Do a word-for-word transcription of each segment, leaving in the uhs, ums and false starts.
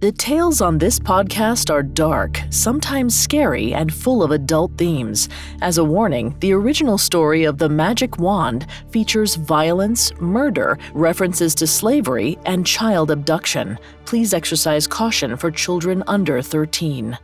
The tales on this podcast are dark, sometimes scary, and full of adult themes. As a warning, the original story of the Magic Wand features violence, murder, references to slavery, and child abduction. Please exercise caution for children under thirteen.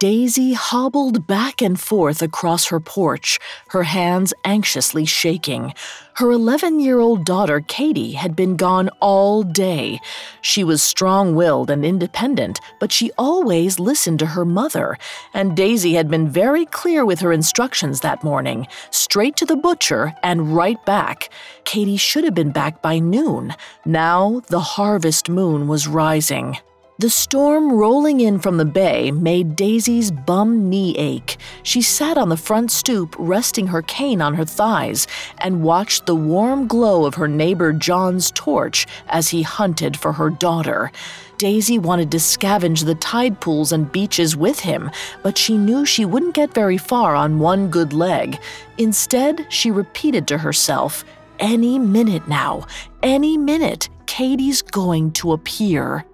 Daisy hobbled back and forth across her porch, her hands anxiously shaking. Her eleven-year-old daughter, Katie, had been gone all day. She was strong-willed and independent, but she always listened to her mother, and Daisy had been very clear with her instructions that morning, straight to the butcher and right back. Katie should have been back by noon. Now the harvest moon was rising. The storm rolling in from the bay made Daisy's bum knee ache. She sat on the front stoop, resting her cane on her thighs, and watched the warm glow of her neighbor John's torch as he hunted for her daughter. Daisy wanted to scavenge the tide pools and beaches with him, but she knew she wouldn't get very far on one good leg. Instead, she repeated to herself, "Any minute now, any minute, Katie's going to appear."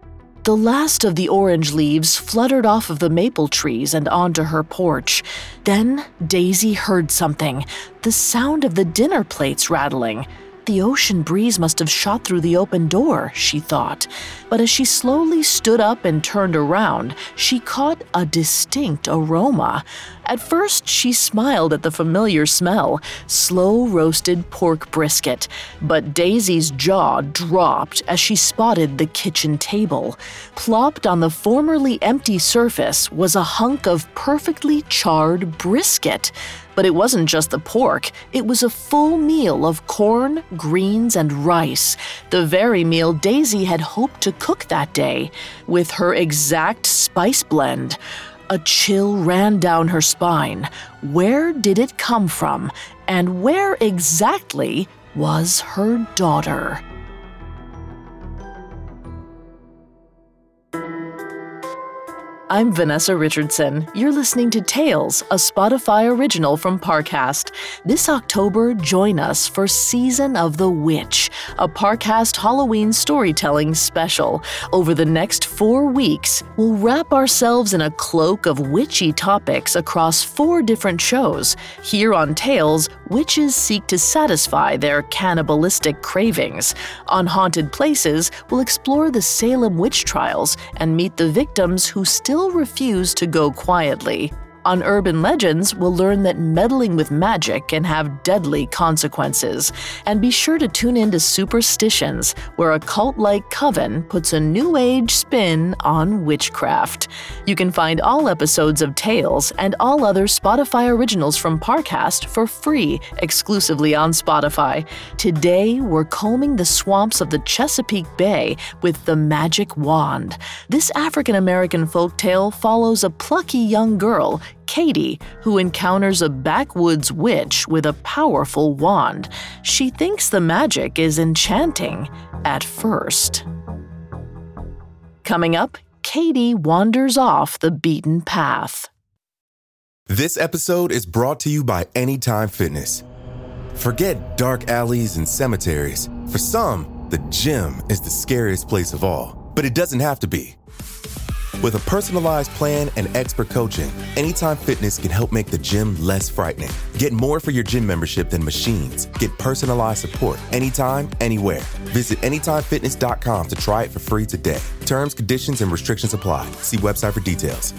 The last of the orange leaves fluttered off of the maple trees and onto her porch. Then Daisy heard something, the sound of the dinner plates rattling. The ocean breeze must have shot through the open door, she thought. But as she slowly stood up and turned around, she caught a distinct aroma. At first, she smiled at the familiar smell, slow-roasted pork brisket. But Daisy's jaw dropped as she spotted the kitchen table. Plopped on the formerly empty surface was a hunk of perfectly charred brisket. But it wasn't just the pork, it was a full meal of corn, greens, and rice, the very meal Daisy had hoped to cook that day, with her exact spice blend. A chill ran down her spine. Where did it come from? And where exactly was her daughter? I'm Vanessa Richardson. You're listening to Tales, a Spotify original from Parcast. This October, join us for Season of the Witch, a Parcast Halloween storytelling special. Over the next four weeks, we'll wrap ourselves in a cloak of witchy topics across four different shows. Here on Tales, witches seek to satisfy their cannibalistic cravings. On Haunted Places, we'll explore the Salem witch trials and meet the victims who still refuse to go quietly. On Urban Legends, we'll learn that meddling with magic can have deadly consequences. And be sure to tune in to Superstitions, where a cult-like coven puts a new age spin on witchcraft. You can find all episodes of Tales and all other Spotify originals from Parcast for free, exclusively on Spotify. Today, we're combing the swamps of the Chesapeake Bay with the Magic Wand. This African-American folktale follows a plucky young girl, Katie, who encounters a backwoods witch with a powerful wand. She thinks the magic is enchanting at first. Coming up, Katie wanders off the beaten path. This episode is brought to you by Anytime Fitness. Forget dark alleys and cemeteries. For some, the gym is the scariest place of all, but it doesn't have to be. With a personalized plan and expert coaching, Anytime Fitness can help make the gym less frightening. Get more for your gym membership than machines. Get personalized support anytime, anywhere. Visit anytime fitness dot com to try it for free today. Terms, conditions, and restrictions apply. See website for details.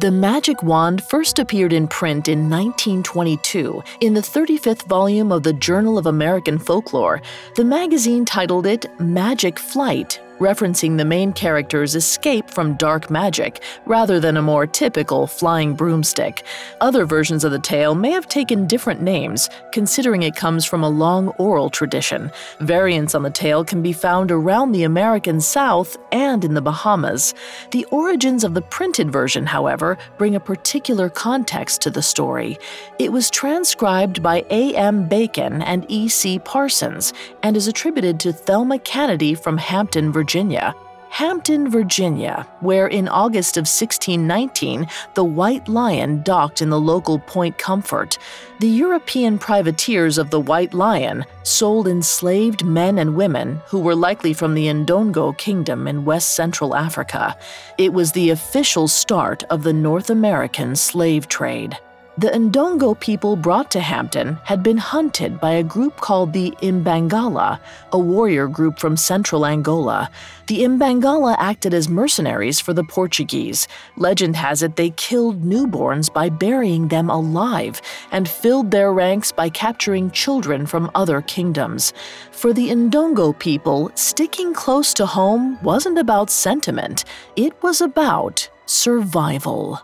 The Magic Wand first appeared in print in nineteen twenty-two in the thirty-fifth volume of the Journal of American Folklore. The magazine titled it Magic Flight, referencing the main character's escape from dark magic rather than a more typical flying broomstick. Other versions of the tale may have taken different names, considering it comes from a long oral tradition. Variants on the tale can be found around the American South and in the Bahamas. The origins of the printed version, however, bring a particular context to the story. It was transcribed by A. M. Bacon and E. C. Parsons and is attributed to Thelma Kennedy from Hampton, Virginia. Virginia. Hampton, Virginia, where in August of sixteen nineteen, the White Lion docked in the local Point Comfort. The European privateers of the White Lion sold enslaved men and women who were likely from the Ndongo Kingdom in West Central Africa. It was the official start of the North American slave trade. The Ndongo people brought to Hampton had been hunted by a group called the Imbangala, a warrior group from central Angola. The Imbangala acted as mercenaries for the Portuguese. Legend has it they killed newborns by burying them alive and filled their ranks by capturing children from other kingdoms. For the Ndongo people, sticking close to home wasn't about sentiment. It was about survival.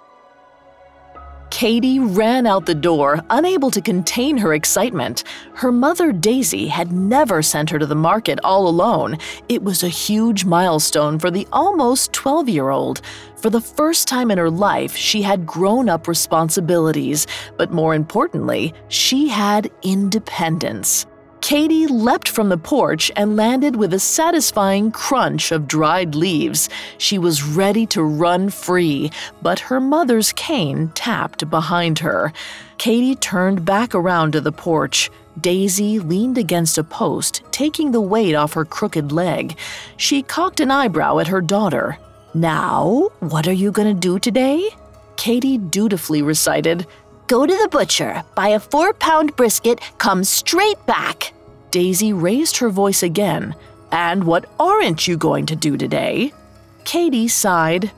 Katie ran out the door, unable to contain her excitement. Her mother, Daisy, had never sent her to the market all alone. It was a huge milestone for the almost twelve-year-old. For the first time in her life, she had grown-up responsibilities, but more importantly, she had independence. Katie leapt from the porch and landed with a satisfying crunch of dried leaves. She was ready to run free, but her mother's cane tapped behind her. Katie turned back around to the porch. Daisy leaned against a post, taking the weight off her crooked leg. She cocked an eyebrow at her daughter. "Now, what are you going to do today?" Katie dutifully recited, "Go to the butcher, buy a four-pound brisket, come straight back." Daisy raised her voice again. "And what aren't you going to do today?" Katie sighed.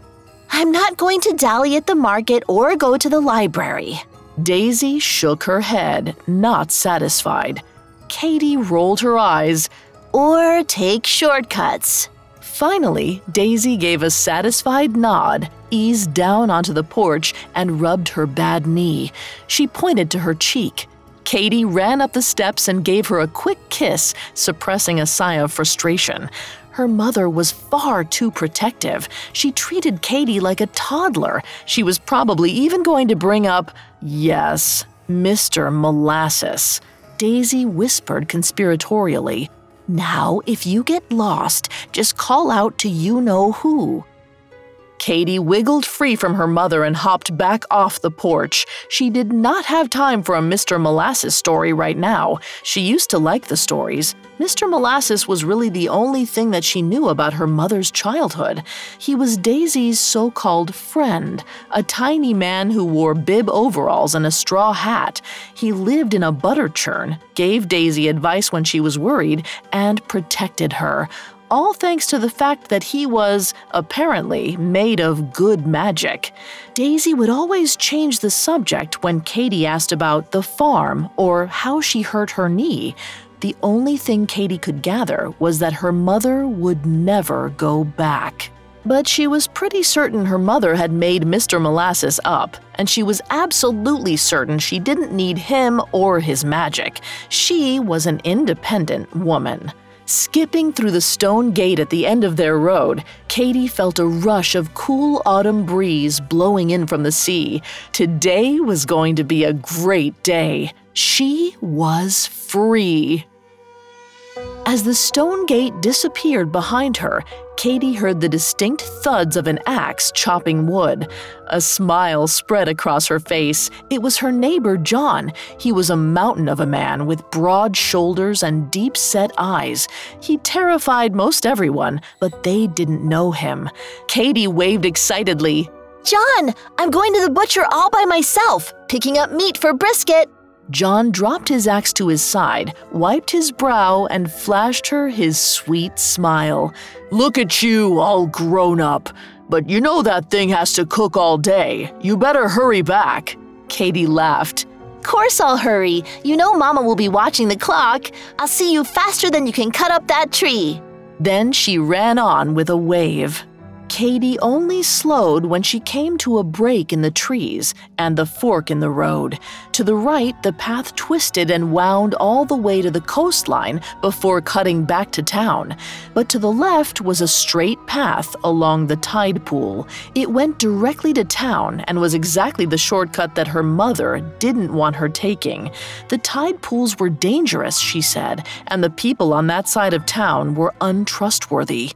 "I'm not going to dally at the market or go to the library." Daisy shook her head, not satisfied. Katie rolled her eyes. "Or take shortcuts." Finally, Daisy gave a satisfied nod, eased down onto the porch, and rubbed her bad knee. She pointed to her cheek. Katie ran up the steps and gave her a quick kiss, suppressing a sigh of frustration. Her mother was far too protective. She treated Katie like a toddler. She was probably even going to bring up, yes, Mister Molasses. Daisy whispered conspiratorially, "Now, if you get lost, just call out to you-know-who." Katie wiggled free from her mother and hopped back off the porch. She did not have time for a Mister Molasses story right now. She used to like the stories. Mister Molasses was really the only thing that she knew about her mother's childhood. He was Daisy's so-called friend, a tiny man who wore bib overalls and a straw hat. He lived in a butter churn, gave Daisy advice when she was worried, and protected her. All thanks to the fact that he was, apparently, made of good magic. Daisy would always change the subject when Katie asked about the farm or how she hurt her knee. The only thing Katie could gather was that her mother would never go back. But she was pretty certain her mother had made Mister Molasses up, and she was absolutely certain she didn't need him or his magic. She was an independent woman. Skipping through the stone gate at the end of their road, Katie felt a rush of cool autumn breeze blowing in from the sea. Today was going to be a great day. She was free. As the stone gate disappeared behind her, Katie heard the distinct thuds of an axe chopping wood. A smile spread across her face. It was her neighbor, John. He was a mountain of a man with broad shoulders and deep-set eyes. He terrified most everyone, but they didn't know him. Katie waved excitedly. "John, I'm going to the butcher all by myself, picking up meat for brisket." John dropped his axe to his side, wiped his brow, and flashed her his sweet smile. "Look at you, all grown up. But you know that thing has to cook all day. You better hurry back." Katie laughed. "Course I'll hurry. You know Mama will be watching the clock. I'll see you faster than you can cut up that tree." Then she ran on with a wave. Katie only slowed when she came to a break in the trees and the fork in the road. To the right, the path twisted and wound all the way to the coastline before cutting back to town. But to the left was a straight path along the tide pool. It went directly to town and was exactly the shortcut that her mother didn't want her taking. The tide pools were dangerous, she said, and the people on that side of town were untrustworthy.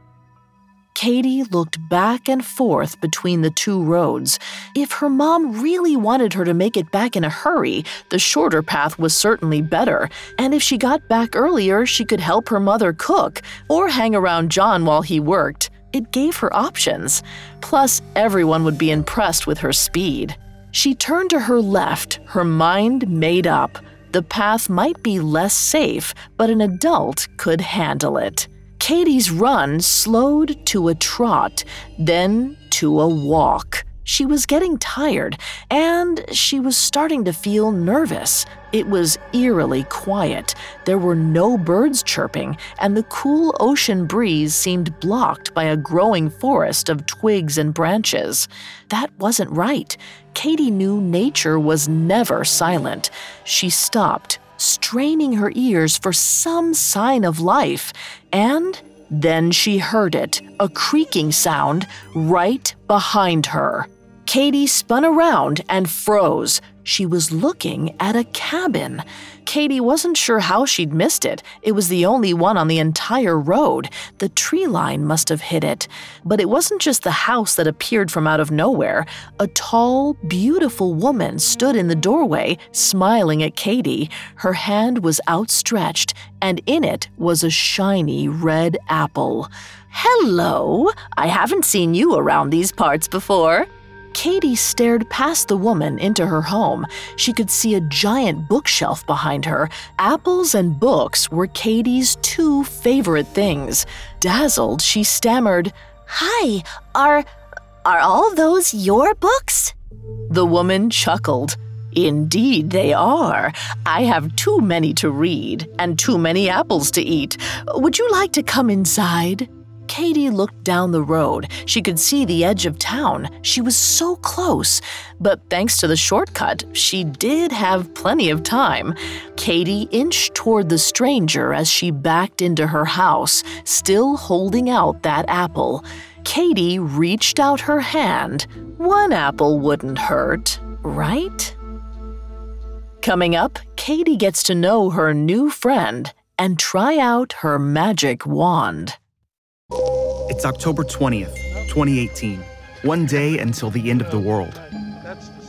Katie looked back and forth between the two roads. If her mom really wanted her to make it back in a hurry, the shorter path was certainly better. And if she got back earlier, she could help her mother cook or hang around John while he worked. It gave her options. Plus, everyone would be impressed with her speed. She turned to her left, her mind made up. The path might be less safe, but an adult could handle it. Katie's run slowed to a trot, then to a walk. She was getting tired, and she was starting to feel nervous. It was eerily quiet. There were no birds chirping, and the cool ocean breeze seemed blocked by a growing forest of twigs and branches. That wasn't right. Katie knew nature was never silent. She stopped, straining her ears for some sign of life, and then she heard it, a creaking sound right behind her. Katie spun around and froze. She was looking at a cabin. Katie wasn't sure how she'd missed it. It was the only one on the entire road. The tree line must have hit it. But it wasn't just the house that appeared from out of nowhere. A tall, beautiful woman stood in the doorway, smiling at Katie. Her hand was outstretched, and in it was a shiny red apple. "Hello, I haven't seen you around these parts before." Katie stared past the woman into her home. She could see a giant bookshelf behind her. Apples and books were Katie's two favorite things. Dazzled, she stammered, "Hi, are, are all those your books?" The woman chuckled. "Indeed they are. I have too many to read and too many apples to eat. Would you like to come inside?" Katie looked down the road. She could see the edge of town. She was so close. But thanks to the shortcut, she did have plenty of time. Katie inched toward the stranger as she backed into her house, still holding out that apple. Katie reached out her hand. One apple wouldn't hurt, right? Coming up, Katie gets to know her new friend and try out her magic wand. It's October twentieth, twenty eighteen, one day until the end of the world.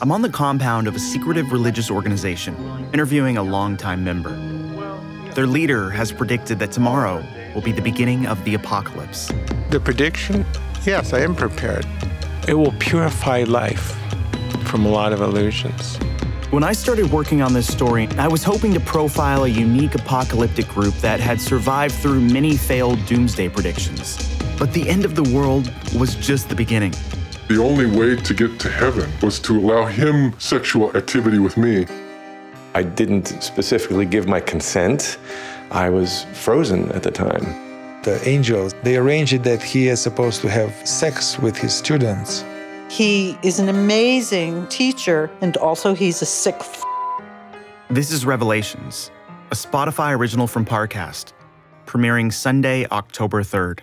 I'm on the compound of a secretive religious organization, interviewing a longtime member. Their leader has predicted that tomorrow will be the beginning of the apocalypse. The prediction? Yes, I am prepared. It will purify life from a lot of illusions. When I started working on this story, I was hoping to profile a unique apocalyptic group that had survived through many failed doomsday predictions. But the end of the world was just the beginning. The only way to get to heaven was to allow him sexual activity with me. I didn't specifically give my consent. I was frozen at the time. The angels, they arranged that he is supposed to have sex with his students. He is an amazing teacher, and also he's a sick f***. This is Revelations, a Spotify original from Parcast, premiering Sunday, October third.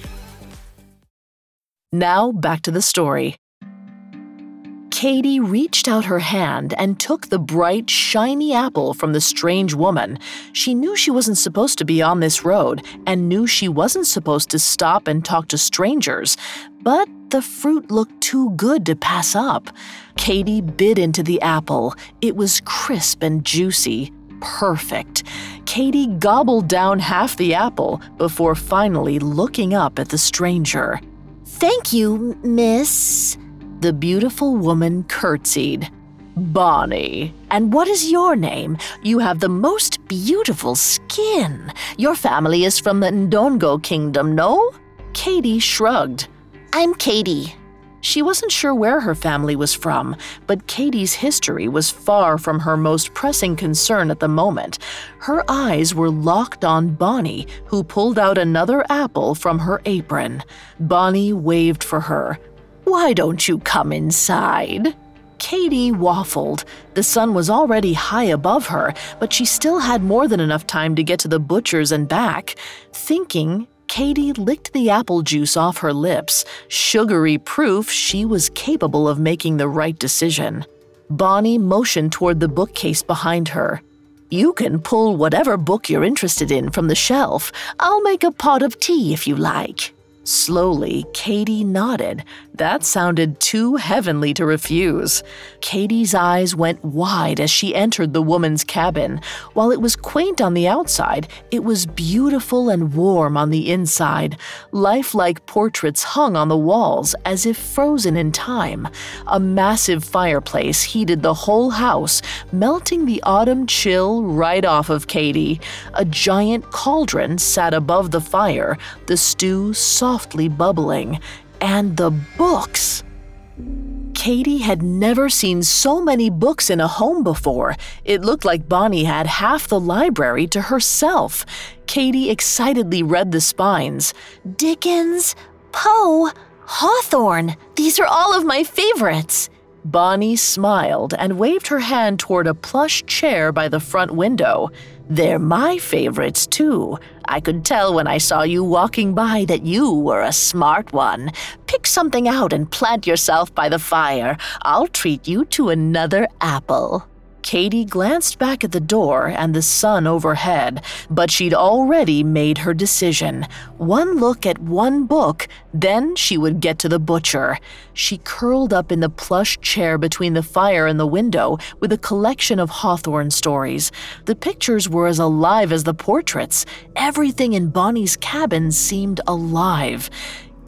Now back to the story. Katie reached out her hand and took the bright, shiny apple from the strange woman. She knew she wasn't supposed to be on this road and knew she wasn't supposed to stop and talk to strangers, but the fruit looked too good to pass up. Katie bit into the apple. It was crisp and juicy. Perfect. Katie gobbled down half the apple before finally looking up at the stranger. "Thank you, miss." The beautiful woman curtsied. "Bonnie, and what is your name? You have the most beautiful skin. Your family is from the Ndongo Kingdom, no?" Katie shrugged. "I'm Katie." She wasn't sure where her family was from, but Katie's history was far from her most pressing concern at the moment. Her eyes were locked on Bonnie, who pulled out another apple from her apron. Bonnie waved for her. Why don't you come inside? Katie waffled. The sun was already high above her, but she still had more than enough time to get to the butcher's and back. Thinking, Katie licked the apple juice off her lips, sugary proof she was capable of making the right decision. Bonnie motioned toward the bookcase behind her. You can pull whatever book you're interested in from the shelf. I'll make a pot of tea if you like. Slowly, Katie nodded. That sounded too heavenly to refuse. Katie's eyes went wide as she entered the woman's cabin. While it was quaint on the outside, it was beautiful and warm on the inside. Lifelike portraits hung on the walls as if frozen in time. A massive fireplace heated the whole house, melting the autumn chill right off of Katie. A giant cauldron sat above the fire, the stew soft. softly bubbling, and the books. Katie had never seen so many books in a home before. It looked like Bonnie had half the library to herself. Katie excitedly read the spines. Dickens, Poe, Hawthorne, these are all of my favorites. Bonnie smiled and waved her hand toward a plush chair by the front window. They're my favorites, too. I could tell when I saw you walking by that you were a smart one. Pick something out and plant yourself by the fire. I'll treat you to another apple. Katie glanced back at the door and the sun overhead, but she'd already made her decision. One look at one book, then she would get to the butcher. She curled up in the plush chair between the fire and the window with a collection of Hawthorne stories. The pictures were as alive as the portraits. Everything in Bonnie's cabin seemed alive.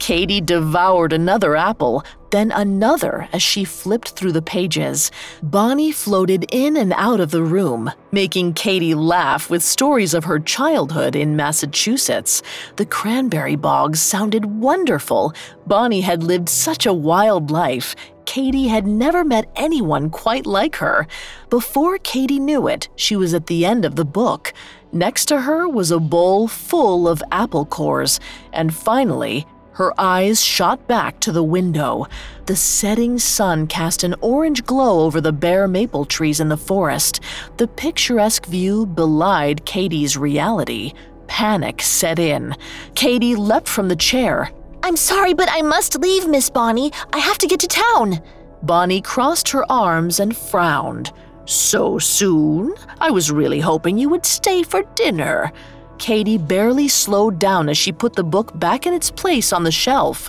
Katie devoured another apple, then another as she flipped through the pages. Bonnie floated in and out of the room, making Katie laugh with stories of her childhood in Massachusetts. The cranberry bogs sounded wonderful. Bonnie had lived such a wild life. Katie had never met anyone quite like her. Before Katie knew it, she was at the end of the book. Next to her was a bowl full of apple cores, and finally, her eyes shot back to the window. The setting sun cast an orange glow over the bare maple trees in the forest. The picturesque view belied Katie's reality. Panic set in. Katie leapt from the chair. I'm sorry, but I must leave, Miss Bonnie. I have to get to town. Bonnie crossed her arms and frowned. So soon? I was really hoping you would stay for dinner. Katie barely slowed down as she put the book back in its place on the shelf.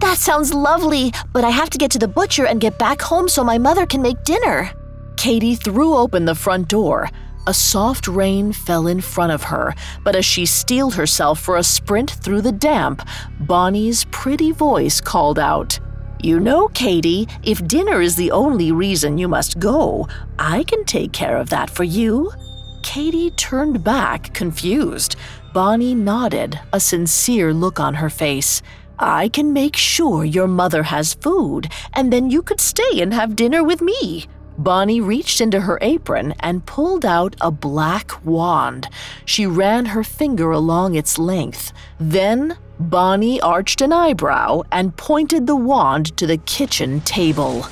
That sounds lovely, but I have to get to the butcher and get back home so my mother can make dinner. Katie threw open the front door. A soft rain fell in front of her, but as she steeled herself for a sprint through the damp, Bonnie's pretty voice called out. You know, Katie, if dinner is the only reason you must go, I can take care of that for you. Katie turned back, confused. Bonnie nodded, a sincere look on her face. I can make sure your mother has food, and then you could stay and have dinner with me. Bonnie reached into her apron and pulled out a black wand. She ran her finger along its length. Then, Bonnie arched an eyebrow and pointed the wand to the kitchen table.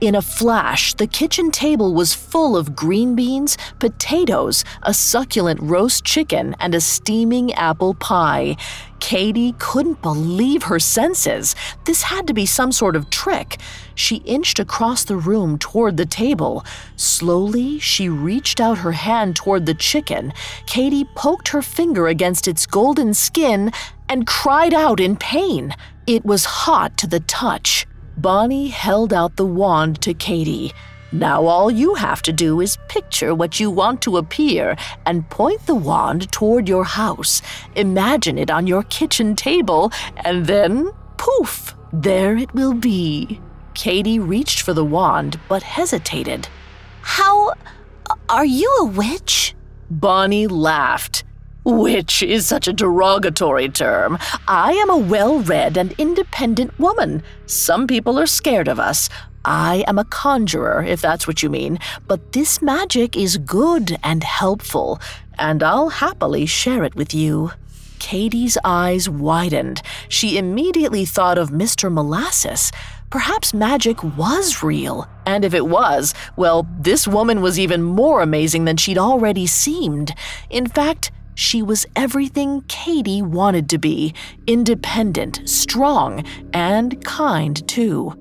In a flash, the kitchen table was full of green beans, potatoes, a succulent roast chicken, and a steaming apple pie. Katie couldn't believe her senses. This had to be some sort of trick. She inched across the room toward the table. Slowly, she reached out her hand toward the chicken. Katie poked her finger against its golden skin and cried out in pain. It was hot to the touch. Bonnie held out the wand to Katie. Now all you have to do is picture what you want to appear and point the wand toward your house. Imagine it on your kitchen table, and then, poof, there it will be. Katie reached for the wand but hesitated. How are you a witch? Bonnie laughed. Witch is such a derogatory term. I am a well-read and independent woman. Some people are scared of us. I am a conjurer, if that's what you mean. But this magic is good and helpful, and I'll happily share it with you. Katie's eyes widened. She immediately thought of Mister Molasses. Perhaps magic was real. And if it was, well, this woman was even more amazing than she'd already seemed. In fact, she was everything Katie wanted to be, independent, strong, and kind, too.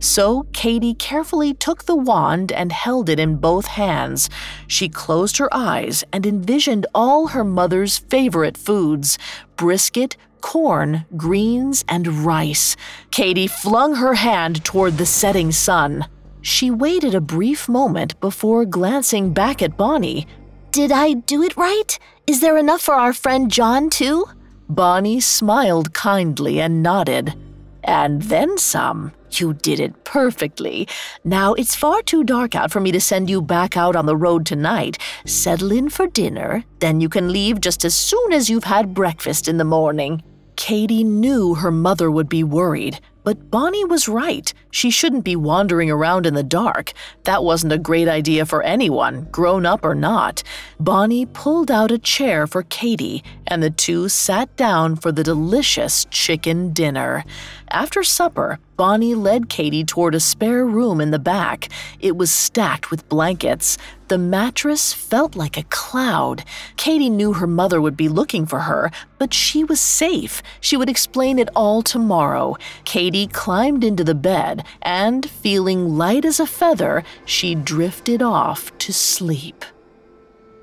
So Katie carefully took the wand and held it in both hands. She closed her eyes and envisioned all her mother's favorite foods: brisket, corn, greens, and rice. Katie flung her hand toward the setting sun. She waited a brief moment before glancing back at Bonnie. Did I do it right? Is there enough for our friend John, too? Bonnie smiled kindly and nodded. And then some. You did it perfectly. Now, it's far too dark out for me to send you back out on the road tonight. Settle in for dinner, then you can leave just as soon as you've had breakfast in the morning. Katie knew her mother would be worried, but Bonnie was right. She shouldn't be wandering around in the dark. That wasn't a great idea for anyone, grown up or not. Bonnie pulled out a chair for Katie, and the two sat down for the delicious chicken dinner. After supper, Bonnie led Katie toward a spare room in the back. It was stacked with blankets. The mattress felt like a cloud. Katie knew her mother would be looking for her, but she was safe. She would explain it all tomorrow. Katie climbed into the bed, and feeling light as a feather, she drifted off to sleep.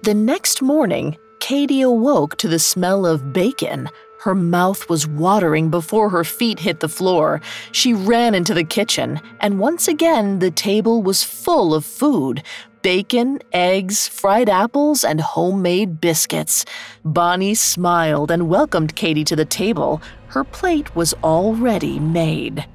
The next morning, Katie awoke to the smell of bacon. Her mouth was watering before her feet hit the floor. She ran into the kitchen, and once again the table was full of food. Bacon, eggs, fried apples, and homemade biscuits. Bonnie smiled and welcomed Katie to the table. Her plate was already made.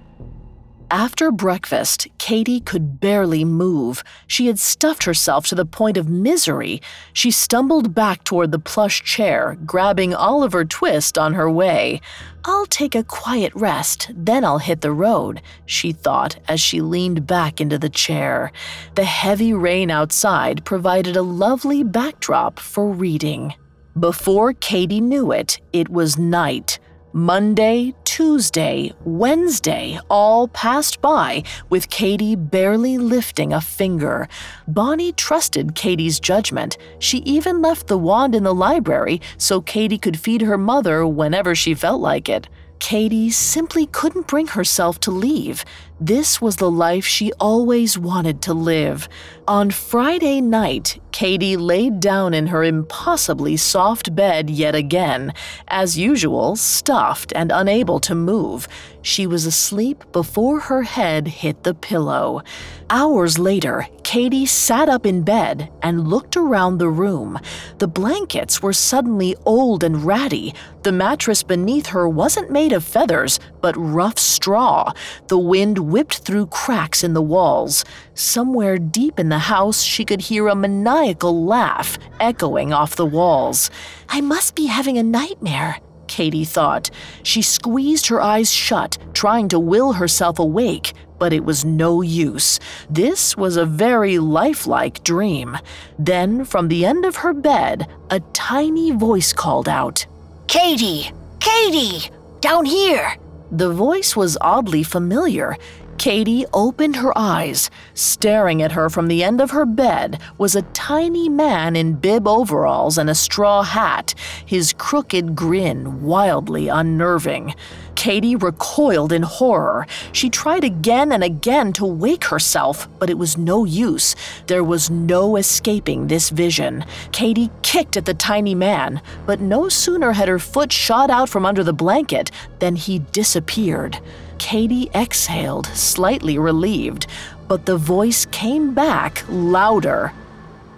After breakfast, Katie could barely move. She had stuffed herself to the point of misery. She stumbled back toward the plush chair, grabbing Oliver Twist on her way. I'll take a quiet rest, then I'll hit the road, she thought as she leaned back into the chair. The heavy rain outside provided a lovely backdrop for reading. Before Katie knew it, it was night. Monday, Tuesday, Wednesday all passed by with Katie barely lifting a finger. Bonnie trusted Katie's judgment. She even left the wand in the library so Katie could feed her mother whenever she felt like it. Katie simply couldn't bring herself to leave. This was the life she always wanted to live. On Friday night, Katie laid down in her impossibly soft bed yet again, as usual, stuffed and unable to move. She was asleep before her head hit the pillow. Hours later, Katie sat up in bed and looked around the room. The blankets were suddenly old and ratty. The mattress beneath her wasn't made of feathers, but rough straw. The wind whipped through cracks in the walls. Somewhere deep in the house, she could hear a maniacal laugh echoing off the walls. I must be having a nightmare, Katie thought. She squeezed her eyes shut, trying to will herself awake, but it was no use. This was a very lifelike dream. Then, from the end of her bed, a tiny voice called out, Katie! Katie! Down here! The voice was oddly familiar. Katie opened her eyes. Staring at her from the end of her bed was a tiny man in bib overalls and a straw hat, his crooked grin wildly unnerving. Katie recoiled in horror. She tried again and again to wake herself, but it was no use. There was no escaping this vision. Katie kicked at the tiny man, but no sooner had her foot shot out from under the blanket than he disappeared. Katie exhaled, slightly relieved, but the voice came back louder.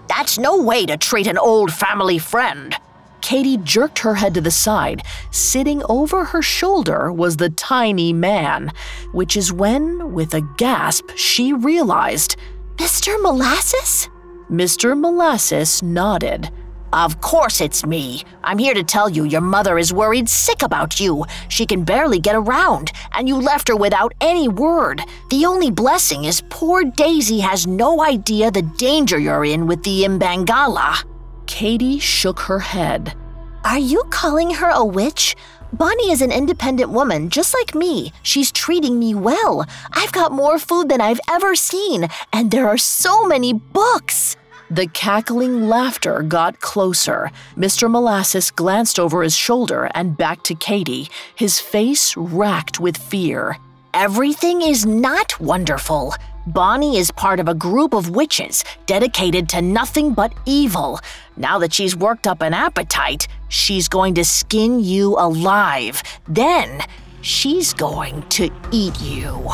That's no way to treat an old family friend. Katie jerked her head to the side. Sitting over her shoulder was the tiny man, which is when, with a gasp, she realized, Mister Molasses? Mister Molasses nodded. Of course it's me. I'm here to tell you your mother is worried sick about you. She can barely get around, and you left her without any word. The only blessing is poor Daisy has no idea the danger you're in with the Imbangala. Katie shook her head. Are you calling her a witch? Bonnie is an independent woman, just like me. She's treating me well. I've got more food than I've ever seen, and there are so many books. The cackling laughter got closer. Mister Molasses glanced over his shoulder and back to Katie, his face racked with fear. Everything is not wonderful. Bonnie is part of a group of witches dedicated to nothing but evil. Now that she's worked up an appetite, she's going to skin you alive. Then she's going to eat you.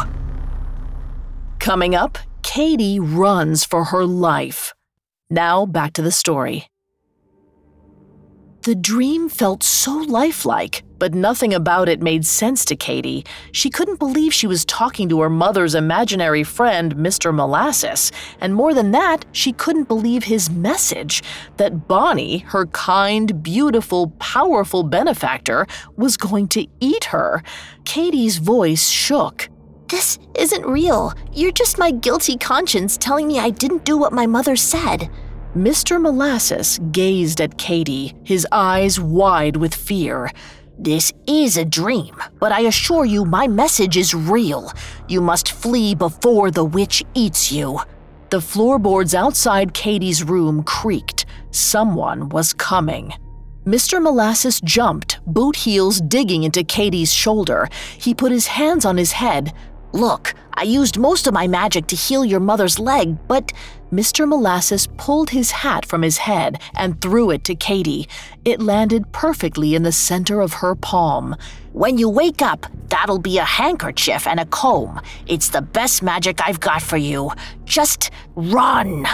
Coming up, Katie runs for her life. Now back to the story. The dream felt so lifelike, but nothing about it made sense to Katie. She couldn't believe she was talking to her mother's imaginary friend, Mister Molasses. And more than that, she couldn't believe his message that Bonnie, her kind, beautiful, powerful benefactor, was going to eat her. Katie's voice shook. This isn't real. You're just my guilty conscience telling me I didn't do what my mother said. Mister Molasses gazed at Katie, his eyes wide with fear. This is a dream, but I assure you my message is real. You must flee before the witch eats you. The floorboards outside Katie's room creaked. Someone was coming. Mister Molasses jumped, boot heels digging into Katie's shoulder. He put his hands on his head. Look, I used most of my magic to heal your mother's leg, but... Mister Molasses pulled his hat from his head and threw it to Katie. It landed perfectly in the center of her palm. When you wake up, that'll be a handkerchief and a comb. It's the best magic I've got for you. Just run.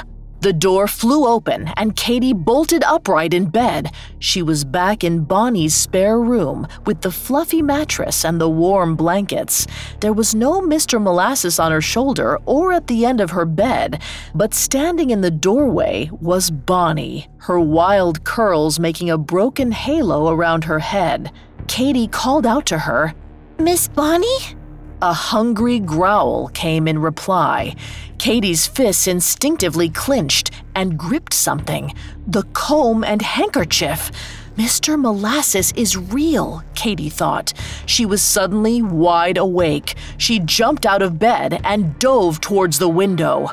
The door flew open and Katie bolted upright in bed. She was back in Bonnie's spare room with the fluffy mattress and the warm blankets. There was no Mister Molasses on her shoulder or at the end of her bed, but standing in the doorway was Bonnie, her wild curls making a broken halo around her head. Katie called out to her, Miss Bonnie? A hungry growl came in reply. Katie's fists instinctively clinched and gripped something, the comb and handkerchief. Mister Molasses is real, Katie thought. She was suddenly wide awake. She jumped out of bed and dove towards the window.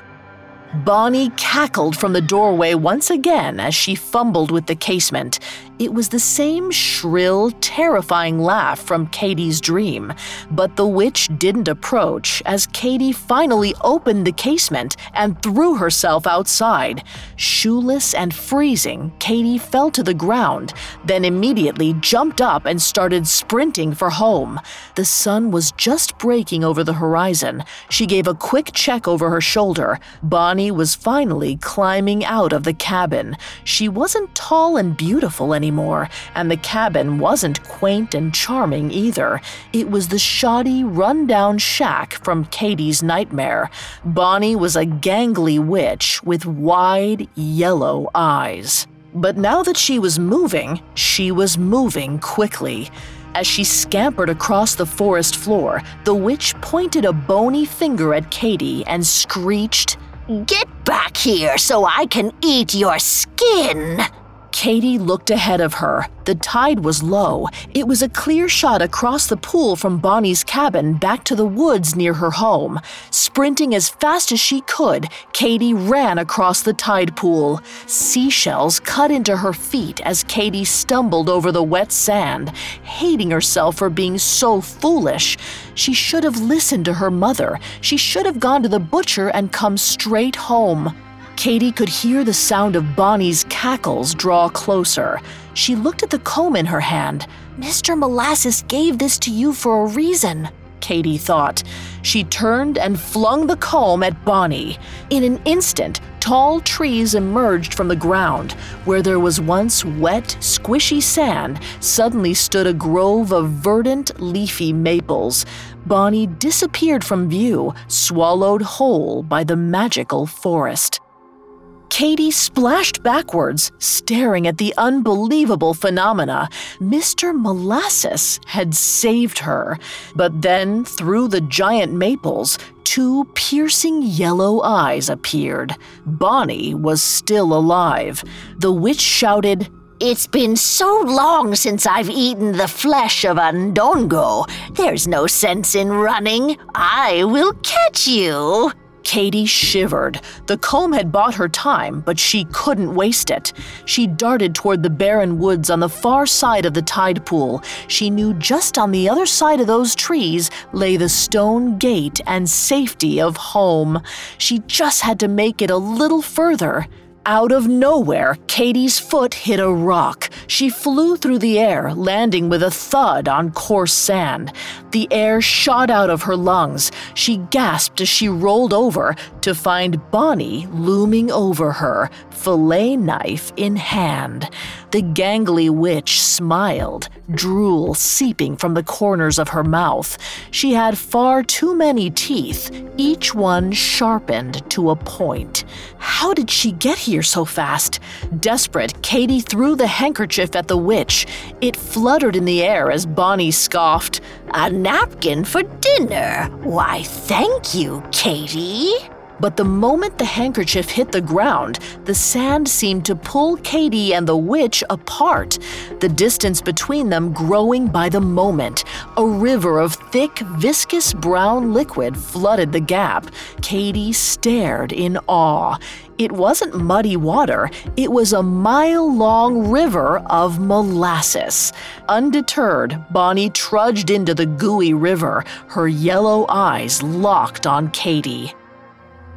Bonnie cackled from the doorway once again as she fumbled with the casement. It was the same shrill, terrifying laugh from Katie's dream, but the witch didn't approach as Katie finally opened the casement and threw herself outside. Shoeless and freezing, Katie fell to the ground, then immediately jumped up and started sprinting for home. The sun was just breaking over the horizon. She gave a quick check over her shoulder. Bonnie Bonnie was finally climbing out of the cabin. She wasn't tall and beautiful anymore, and the cabin wasn't quaint and charming either. It was the shoddy, run-down shack from Katie's nightmare. Bonnie was a gangly witch with wide, yellow eyes. But now that she was moving, she was moving quickly. As she scampered across the forest floor, the witch pointed a bony finger at Katie and screeched, Get back here so I can eat your skin! Katie looked ahead of her. The tide was low. It was a clear shot across the pool from Bonnie's cabin back to the woods near her home. Sprinting as fast as she could, Katie ran across the tide pool. Seashells cut into her feet as Katie stumbled over the wet sand, hating herself for being so foolish. She should have listened to her mother. She should have gone to the butcher and come straight home. Katie could hear the sound of Bonnie's cackles draw closer. She looked at the comb in her hand. Mister Molasses gave this to you for a reason, Katie thought. She turned and flung the comb at Bonnie. In an instant, tall trees emerged from the ground. Where there was once wet, squishy sand, suddenly stood a grove of verdant, leafy maples. Bonnie disappeared from view, swallowed whole by the magical forest. Katie splashed backwards, staring at the unbelievable phenomena. Mister Molasses had saved her. But then, through the giant maples, two piercing yellow eyes appeared. Bonnie was still alive. The witch shouted, It's been so long since I've eaten the flesh of a ndongo. There's no sense in running. I will catch you. Katie shivered. The comb had bought her time, but she couldn't waste it. She darted toward the barren woods on the far side of the tide pool. She knew just on the other side of those trees lay the stone gate and safety of home. She just had to make it a little further. Out of nowhere, Katie's foot hit a rock. She flew through the air, landing with a thud on coarse sand. The air shot out of her lungs. She gasped as she rolled over to find Bonnie looming over her, fillet knife in hand. The gangly witch smiled, drool seeping from the corners of her mouth. She had far too many teeth, each one sharpened to a point. How did she get here so fast? Desperate, Katie threw the handkerchief at the witch. It fluttered in the air as Bonnie scoffed, "A napkin for dinner? Why, thank you, Katie." But the moment the handkerchief hit the ground, the sand seemed to pull Katie and the witch apart, the distance between them growing by the moment. A river of thick, viscous brown liquid flooded the gap. Katie stared in awe. It wasn't muddy water, it was a mile-long river of molasses. Undeterred, Bonnie trudged into the gooey river, her yellow eyes locked on Katie.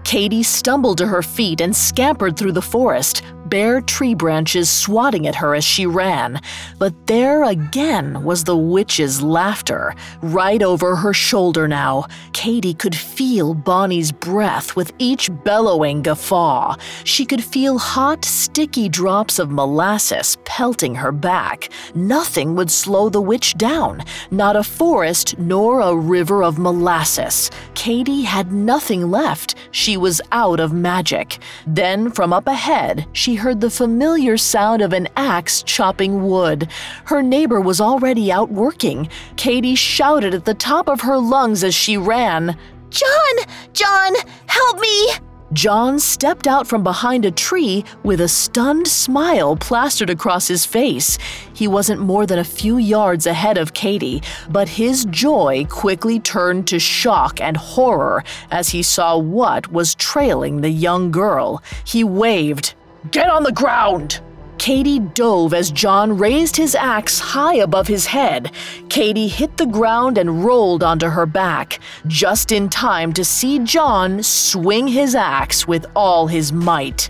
Katie stumbled to her feet and scampered through the forest, bare tree branches swatting at her as she ran. But there again was the witch's laughter, right over her shoulder now. Katie could feel Bonnie's breath with each bellowing guffaw. She could feel hot, sticky drops of molasses pelting her back. Nothing would slow the witch down, not a forest nor a river of molasses. Katie had nothing left. She was out of magic. Then, from up ahead, she heard the familiar sound of an axe chopping wood. Her neighbor was already out working. Katie shouted at the top of her lungs as she ran, "John! John, help me!" John stepped out from behind a tree with a stunned smile plastered across his face. He wasn't more than a few yards ahead of Katie, but his joy quickly turned to shock and horror as he saw what was trailing the young girl. He waved, "Get on the ground!" Katie dove as John raised his axe high above his head. Katie hit the ground and rolled onto her back, just in time to see John swing his axe with all his might.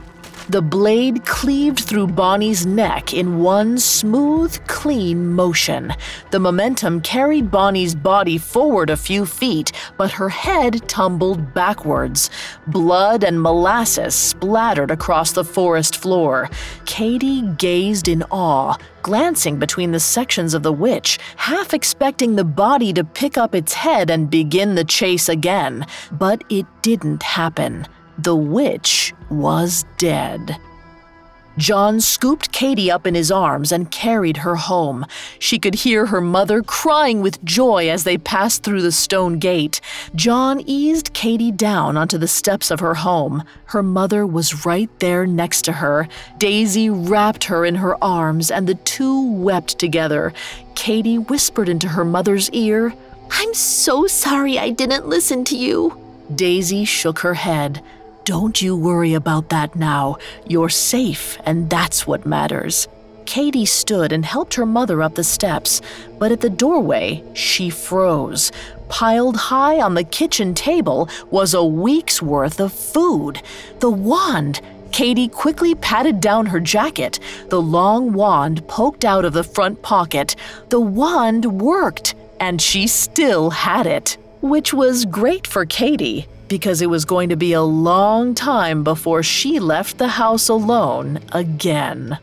The blade cleaved through Bonnie's neck in one smooth, clean motion. The momentum carried Bonnie's body forward a few feet, but her head tumbled backwards. Blood and molasses splattered across the forest floor. Katie gazed in awe, glancing between the sections of the witch, half expecting the body to pick up its head and begin the chase again. But it didn't happen. The witch was dead. John scooped Katie up in his arms and carried her home. She could hear her mother crying with joy as they passed through the stone gate. John eased Katie down onto the steps of her home. Her mother was right there next to her. Daisy wrapped her in her arms, and the two wept together. Katie whispered into her mother's ear, "I'm so sorry I didn't listen to you." Daisy shook her head. "Don't you worry about that now. You're safe, and that's what matters." Katie stood and helped her mother up the steps, but at the doorway, she froze. Piled high on the kitchen table was a week's worth of food. The wand! Katie quickly patted down her jacket. The long wand poked out of the front pocket. The wand worked, and she still had it, which was great for Katie, because it was going to be a long time before she left the house alone again.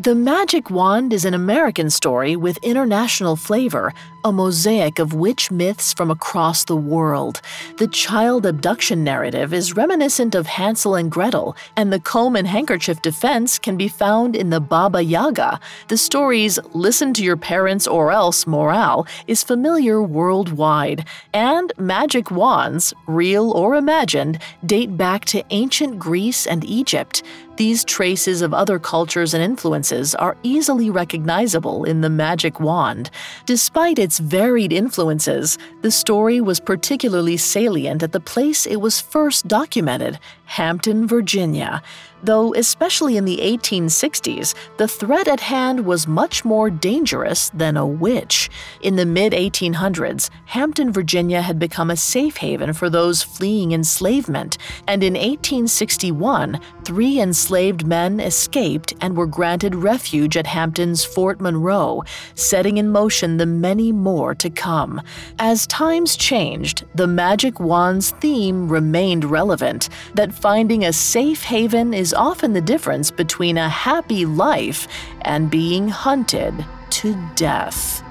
The Magic Wand is an American story with international flavor, a mosaic of witch myths from across the world. The child abduction narrative is reminiscent of Hansel and Gretel, and the comb and handkerchief defense can be found in the Baba Yaga. The story's listen to your parents or else morale is familiar worldwide, and magic wands, real or imagined, date back to ancient Greece and Egypt. These traces of other cultures and influences are easily recognizable in the magic wand. Despite its varied influences, the story was particularly salient at the place it was first documented, Hampton, Virginia. Though especially in the eighteen sixties, the threat at hand was much more dangerous than a witch. In the mid eighteen hundreds, Hampton, Virginia had become a safe haven for those fleeing enslavement, and in eighteen sixty-one, three enslaved men escaped and were granted refuge at Hampton's Fort Monroe, setting in motion the many more to come. As times changed, the magic wand's theme remained relevant, that finding a safe haven is often the difference between a happy life and being hunted to death.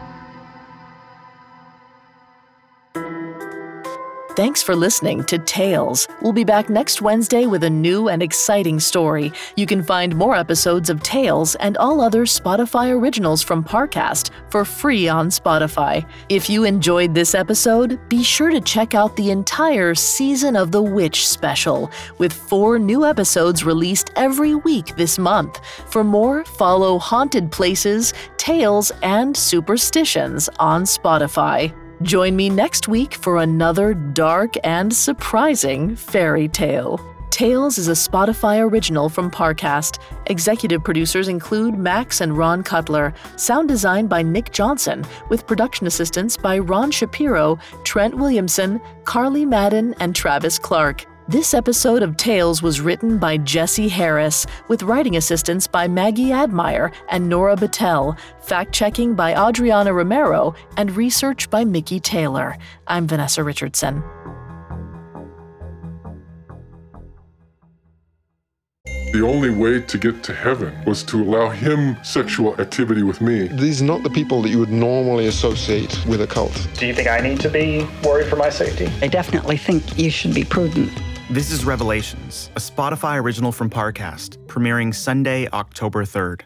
Thanks for listening to Tales. We'll be back next Wednesday with a new and exciting story. You can find more episodes of Tales and all other Spotify originals from Parcast for free on Spotify. If you enjoyed this episode, be sure to check out the entire Season of the Witch special, with four new episodes released every week this month. For more, follow Haunted Places, Tales, and Superstitions on Spotify. Join me next week for another dark and surprising fairy tale. Tales is a Spotify original from Parcast. Executive producers include Max and Ron Cutler. Sound design by Nick Johnson, with production assistance by Ron Shapiro, Trent Williamson, Carly Madden, and Travis Clark. This episode of Tales was written by Jesse Harris, with writing assistance by Maggie Admire and Nora Battelle, fact-checking by Adriana Romero, and research by Mickey Taylor. I'm Vanessa Richardson. The only way to get to heaven was to allow him sexual activity with me. These are not the people that you would normally associate with a cult. Do you think I need to be worried for my safety? I definitely think you should be prudent. This is Revelations, a Spotify original from Parcast, premiering Sunday, October third.